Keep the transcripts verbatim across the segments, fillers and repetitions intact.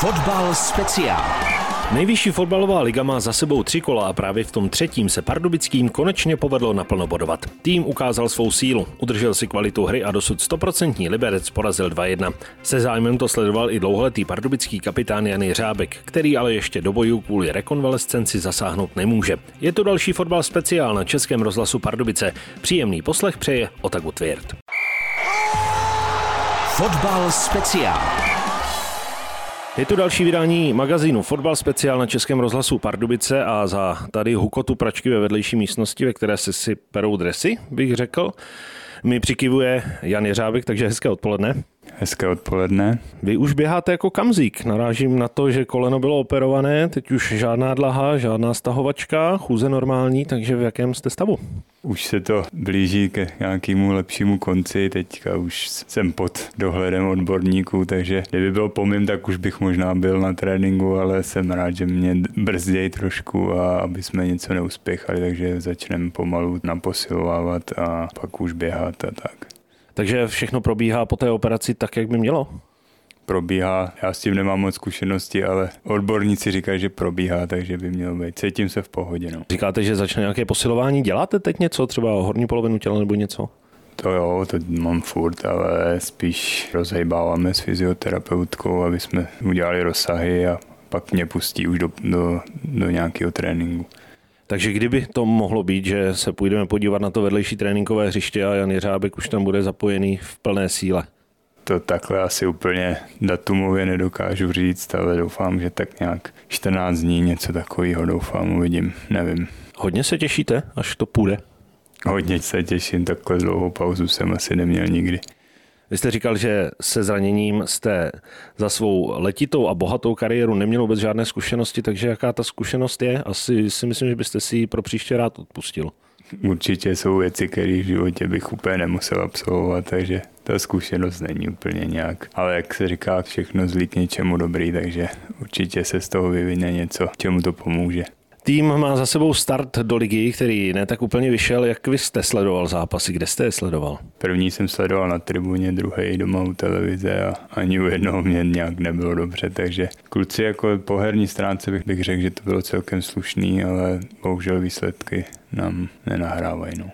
Fotbal speciál. Nejvyšší fotbalová liga má za sebou tři kola a právě v tom třetím se Pardubickým konečně povedlo naplno bodovat. Tým ukázal svou sílu, udržel si kvalitu hry a dosud sto procent Liberec porazil dva jedna. Se zájmem to sledoval i dlouholetý pardubický kapitán Jan Jeřábek, který ale ještě do bojů kvůli rekonvalescenci zasáhnout nemůže. Je to další Fotbal speciál na Českém rozhlasu Pardubice. Příjemný poslech přeje Otaku Tvěrt. Fotbal speciál. Je tu další vydání magazínu Fotbal speciál na Českém rozhlasu Pardubice a za tady hukotu pračky ve vedlejší místnosti, ve které se si perou dresy, bych řekl, mi přikyvuje Jan Jeřábek, takže hezké odpoledne. Hezké odpoledne. Vy už běháte jako kamzík. Narážím na to, že koleno bylo operované, teď už žádná dlaha, žádná stahovačka, chůze normální, takže v jakém jste stavu? Už se to blíží k nějakému lepšímu konci, teďka už jsem pod dohledem odborníků, takže kdyby byl po mým, tak už bych možná byl na tréninku, ale jsem rád, že mě brzdějí trošku a aby jsme něco neuspěchali, takže začneme pomalu naposilovávat a pak už běhat a tak. Takže všechno probíhá po té operaci tak, jak by mělo? Probíhá. Já s tím nemám moc zkušenosti, ale odborníci říkají, že probíhá, takže by mělo být. Cítím se v pohodě. No. Říkáte, že začne nějaké posilování. Děláte teď něco? Třeba horní polovinu těla nebo něco? To jo, to mám furt, ale spíš rozhejbáváme s fyzioterapeutkou, aby jsme udělali rozsahy a pak mě pustí už do, do, do nějakého tréninku. Takže kdyby to mohlo být, že se půjdeme podívat na to vedlejší tréninkové hřiště a Jan Jeřábek už tam bude zapojený v plné síle. To takhle asi úplně datumově nedokážu říct, ale doufám, že tak nějak čtrnáct dní něco takového doufám, uvidím, nevím. Hodně se těšíte, až to půjde? Hodně se těším, takhle dlouhou pauzu jsem asi neměl nikdy. Vy jste říkal, že se zraněním jste za svou letitou a bohatou kariéru neměl vůbec žádné zkušenosti, takže jaká ta zkušenost je? Asi si myslím, že byste si ji pro příště rád odpustil. Určitě jsou věci, které v životě bych úplně nemusel absolvovat, takže ta zkušenost není úplně nějak. Ale jak se říká, všechno zlí k něčemu dobrý, takže určitě se z toho vyvine něco, čemu to pomůže. Tým má za sebou start do ligy, který ne tak úplně vyšel. Jak vy jste sledoval zápasy? Kde jste je sledoval? První jsem sledoval na tribuně, druhý doma u televize a ani u jednoho mě nějak nebylo dobře, takže kluci jako po herní stránce bych, bych řekl, že to bylo celkem slušný, ale bohužel výsledky nám nenahrávají. No.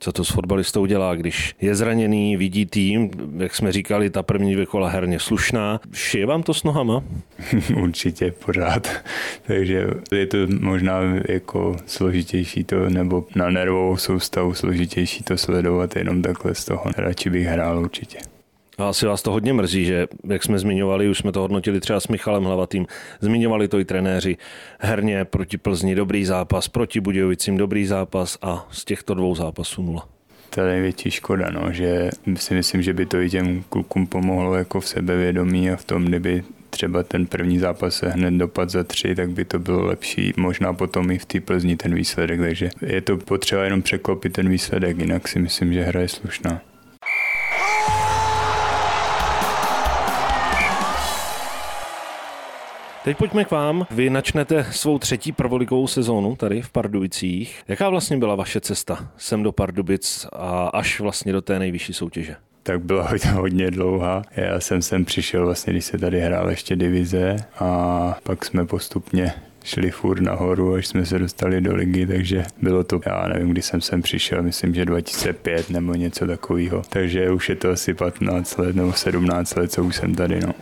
Co to s fotbalistou dělá, když je zraněný, vidí tým, jak jsme říkali, ta první dvě kola herně slušná. Šije vám to s nohama? Určitě pořád. Takže je to možná jako složitější to, nebo na nervovou soustavu složitější to sledovat jenom takhle z toho. Radši bych hrál určitě. A asi vás to hodně mrzí, že jak jsme zmiňovali, už jsme to hodnotili třeba s Michalem Hlavatým, zmiňovali to i trenéři, herně proti Plzni dobrý zápas, proti Budějovicím dobrý zápas a z těchto dvou zápasů nula. To je největší škoda, no, že si myslím, že by to i těm klukům pomohlo jako v sebevědomí a v tom, kdyby třeba ten první zápas se hned dopadl za tři, tak by to bylo lepší, možná potom i v té Plzni ten výsledek, takže je to potřeba jenom překlopit ten výsledek, jinak si myslím, že hra je slušná. Teď pojďme k vám. Vy načnete svou třetí prvoligovou sezónu tady v Pardubicích. Jaká vlastně byla vaše cesta sem do Pardubic a až vlastně do té nejvyšší soutěže? Tak byla hodně dlouhá. Já jsem sem přišel vlastně, když se tady hrál ještě divize a pak jsme postupně šli furt nahoru, až jsme se dostali do ligy, takže bylo to, já nevím, kdy jsem sem přišel, myslím, že dva tisíce pět nebo něco takového. Takže už je to asi patnáct let nebo sedmnáct let, co už jsem tady, no.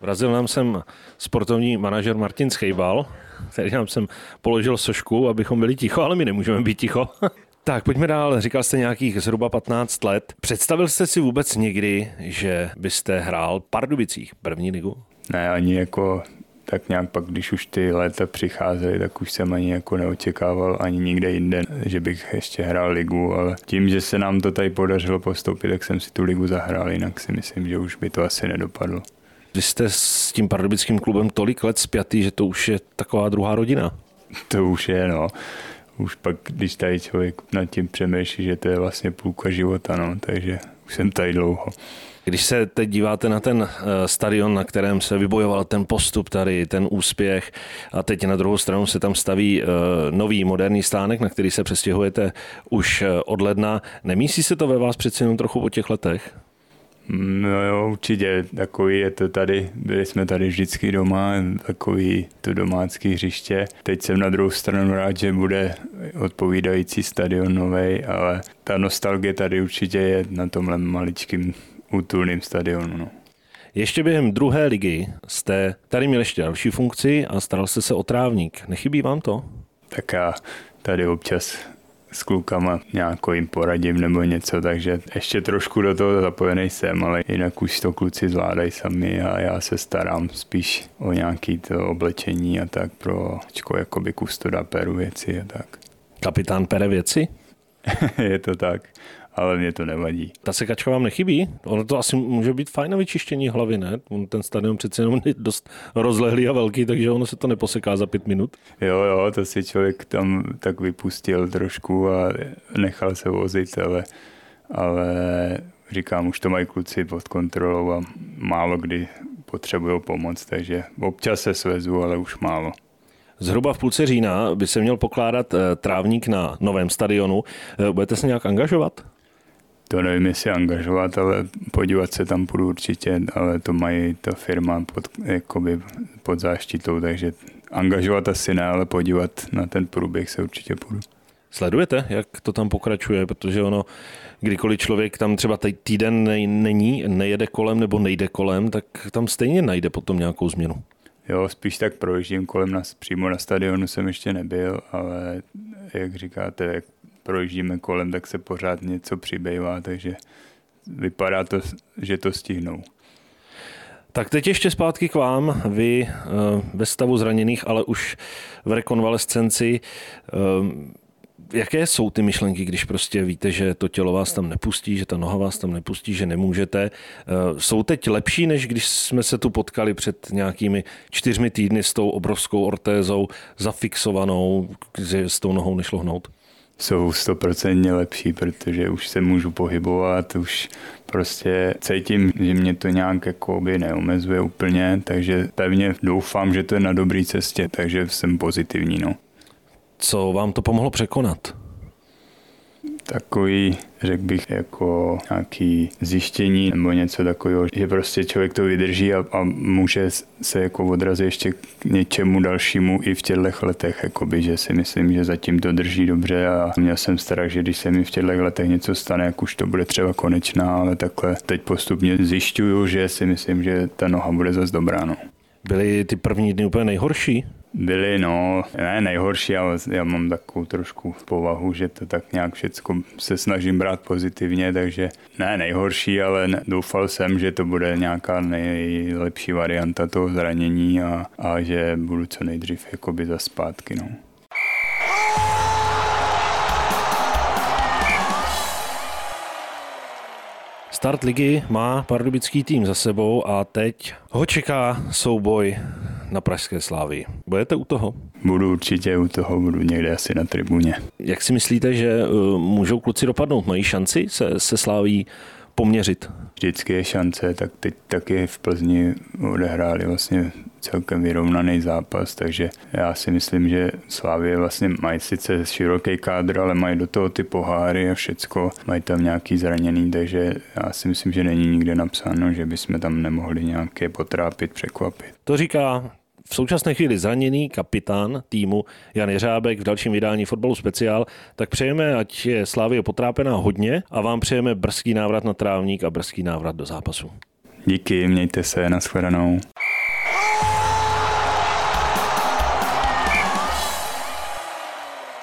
Vrazil nám sem sportovní manažer Martin Schejbal, který nám sem položil sošku, abychom byli ticho, ale my nemůžeme být ticho. Tak, pojďme dál. Říkal jste nějakých zhruba patnáct let. Představil jste si vůbec někdy, že byste hrál v Pardubicích první ligu? Ne, ani jako tak nějak pak, když už ty léta přicházely, tak už jsem ani jako neočekával ani nikde jinde, že bych ještě hrál ligu, ale tím, že se nám to tady podařilo postoupit, tak jsem si tu ligu zahrál, jinak si myslím, že už by to asi nedopadlo. Vy jste s tím pardubickým klubem tolik let spjatý, že to už je taková druhá rodina. To už je, no. Už pak, když tady člověk nad tím přemýšlí, že to je vlastně půlka života, no. Takže už jsem tady dlouho. Když se teď díváte na ten stadion, na kterém se vybojoval ten postup tady, ten úspěch a teď na druhou stranu se tam staví nový moderní stánek, na který se přestěhujete už od ledna, nemísí se to ve vás přeci jenom trochu po těch letech? No jo, určitě. Takový je to tady. Byli jsme tady vždycky doma, takový to domácké hřiště. Teď jsem na druhou stranu rád, že bude odpovídající stadion novej, ale ta nostalgie tady určitě je na tomhle maličkým útulným stadionu. No. Ještě během druhé ligy jste tady měl ještě další funkci a staral jste se o trávník. Nechybí vám to? Tak já tady občas s klukama nějakou jim poradím nebo něco, takže ještě trošku do toho zapojený jsem, ale jinak už to kluci zvládají sami a já se starám spíš o nějaké to oblečení a tak pro čko, jakoby kustoda peru věci a tak. Kapitán pere věci? Je to tak, ale mě to nevadí. Ta sekačka vám nechybí? Ono to asi může být fajn na vyčištění hlavy, ne? Ten stadion přece jenom je dost rozlehlý a velký, takže ono se to neposeká za pět minut. Jo, jo, to si člověk tam tak vypustil trošku a nechal se vozit, ale, ale říkám, už to mají kluci pod kontrolou a málo kdy potřebují pomoc, takže občas se svezu, ale už málo. Zhruba v půlce října by se měl pokládat trávník na novém stadionu. Budete se nějak angažovat? To nevím, jestli angažovat, ale podívat se tam půjdu určitě, ale to mají ta firma pod, jakoby pod záštitou, takže angažovat asi ne, ale podívat na ten průběh se určitě půjdu. Sledujete, jak to tam pokračuje, protože ono, kdykoliv člověk tam třeba týden není, nejede kolem nebo nejde kolem, tak tam stejně najde potom nějakou změnu. Jo, spíš tak projíždím kolem nás, přímo na stadionu jsem ještě nebyl, ale jak říkáte, jak projíždíme kolem, tak se pořád něco přibývá, takže vypadá to, že to stihnou. Tak teď ještě zpátky k vám, vy ve stavu zraněných, ale už v rekonvalescenci. Jaké jsou ty myšlenky, když prostě víte, že to tělo vás tam nepustí, že ta noha vás tam nepustí, že nemůžete? Jsou teď lepší, než když jsme se tu potkali před nějakými čtyřmi týdny s tou obrovskou ortézou zafixovanou, že s tou nohou nešlo hnout? Jsou stoprocentně lepší, protože už se můžu pohybovat, už prostě cítím, že mě to nějak jakoby neomezuje úplně, takže pevně doufám, že to je na dobré cestě, takže jsem pozitivní, no. Co vám to pomohlo překonat? Takový, řekl bych, jako nějaký zjištění nebo něco takového, že prostě člověk to vydrží a, a může se jako odrazit ještě k něčemu dalšímu i v těchto letech, jakoby, že si myslím, že zatím to drží dobře a měl jsem strach, že když se mi v těchto letech něco stane, jak už to bude třeba konečná, ale takhle teď postupně zjišťuju, že si myslím, že ta noha bude zase dobrá. No. Byly ty první dny úplně nejhorší? Byly, no, ne nejhorší, ale já mám takovou trošku povahu, že to tak nějak všecko se snažím brát pozitivně, takže ne nejhorší, ale doufal jsem, že to bude nějaká nejlepší varianta toho zranění a, a že budu co nejdřív jakoby za zpátky, no. Start ligy má pardubický tým za sebou a teď ho čeká souboj na Pražské Slávii. Budete u toho? Budu určitě u toho, budu někde asi na tribuně. Jak si myslíte, že uh, můžou kluci dopadnout? Mají šanci se, se Slávií poměřit? Vždycky je šance, tak teď taky v Plzni odehráli vlastně celkem vyrovnaný zápas, takže já si myslím, že Slávie vlastně mají sice široký kádr, ale mají do toho ty poháry a všecko, mají tam nějaký zraněný, takže já si myslím, že není nikde napsáno, že bychom tam nemohli nějaké potrápit, překvapit. To říká v současné chvíli zraněný kapitán týmu Jan Jeřábek v dalším vydání Fotbalu speciál. Tak přejeme, ať je Slávie potrápená hodně a vám přejeme brzký návrat na trávník a brzký návrat do zápasu. Díky, mějte se, nashledanou.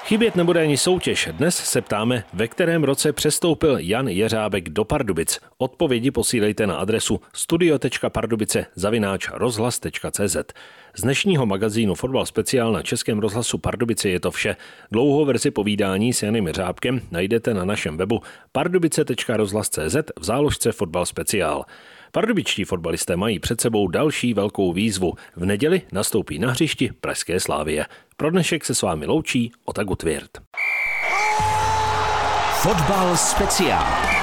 Chybět nebude ani soutěž. Dnes se ptáme, ve kterém roce přestoupil Jan Jeřábek do Pardubic. Odpovědi posílejte na adresu studio tečka pardubice zavináč rozhlas tečka cé zet. Z dnešního magazínu Fotbal speciál na Českém rozhlasu Pardubice je to vše. Dlouhou verzi povídání s Janem Jeřábkem najdete na našem webu pardubice tečka rozhlas tečka cé zet v záložce Fotbal speciál. Pardubičtí fotbalisté mají před sebou další velkou výzvu. V neděli nastoupí na hřišti Pražské Slávie. Pro dnešek se s vámi loučí Otaku Tvěrt. Fotbal speciál.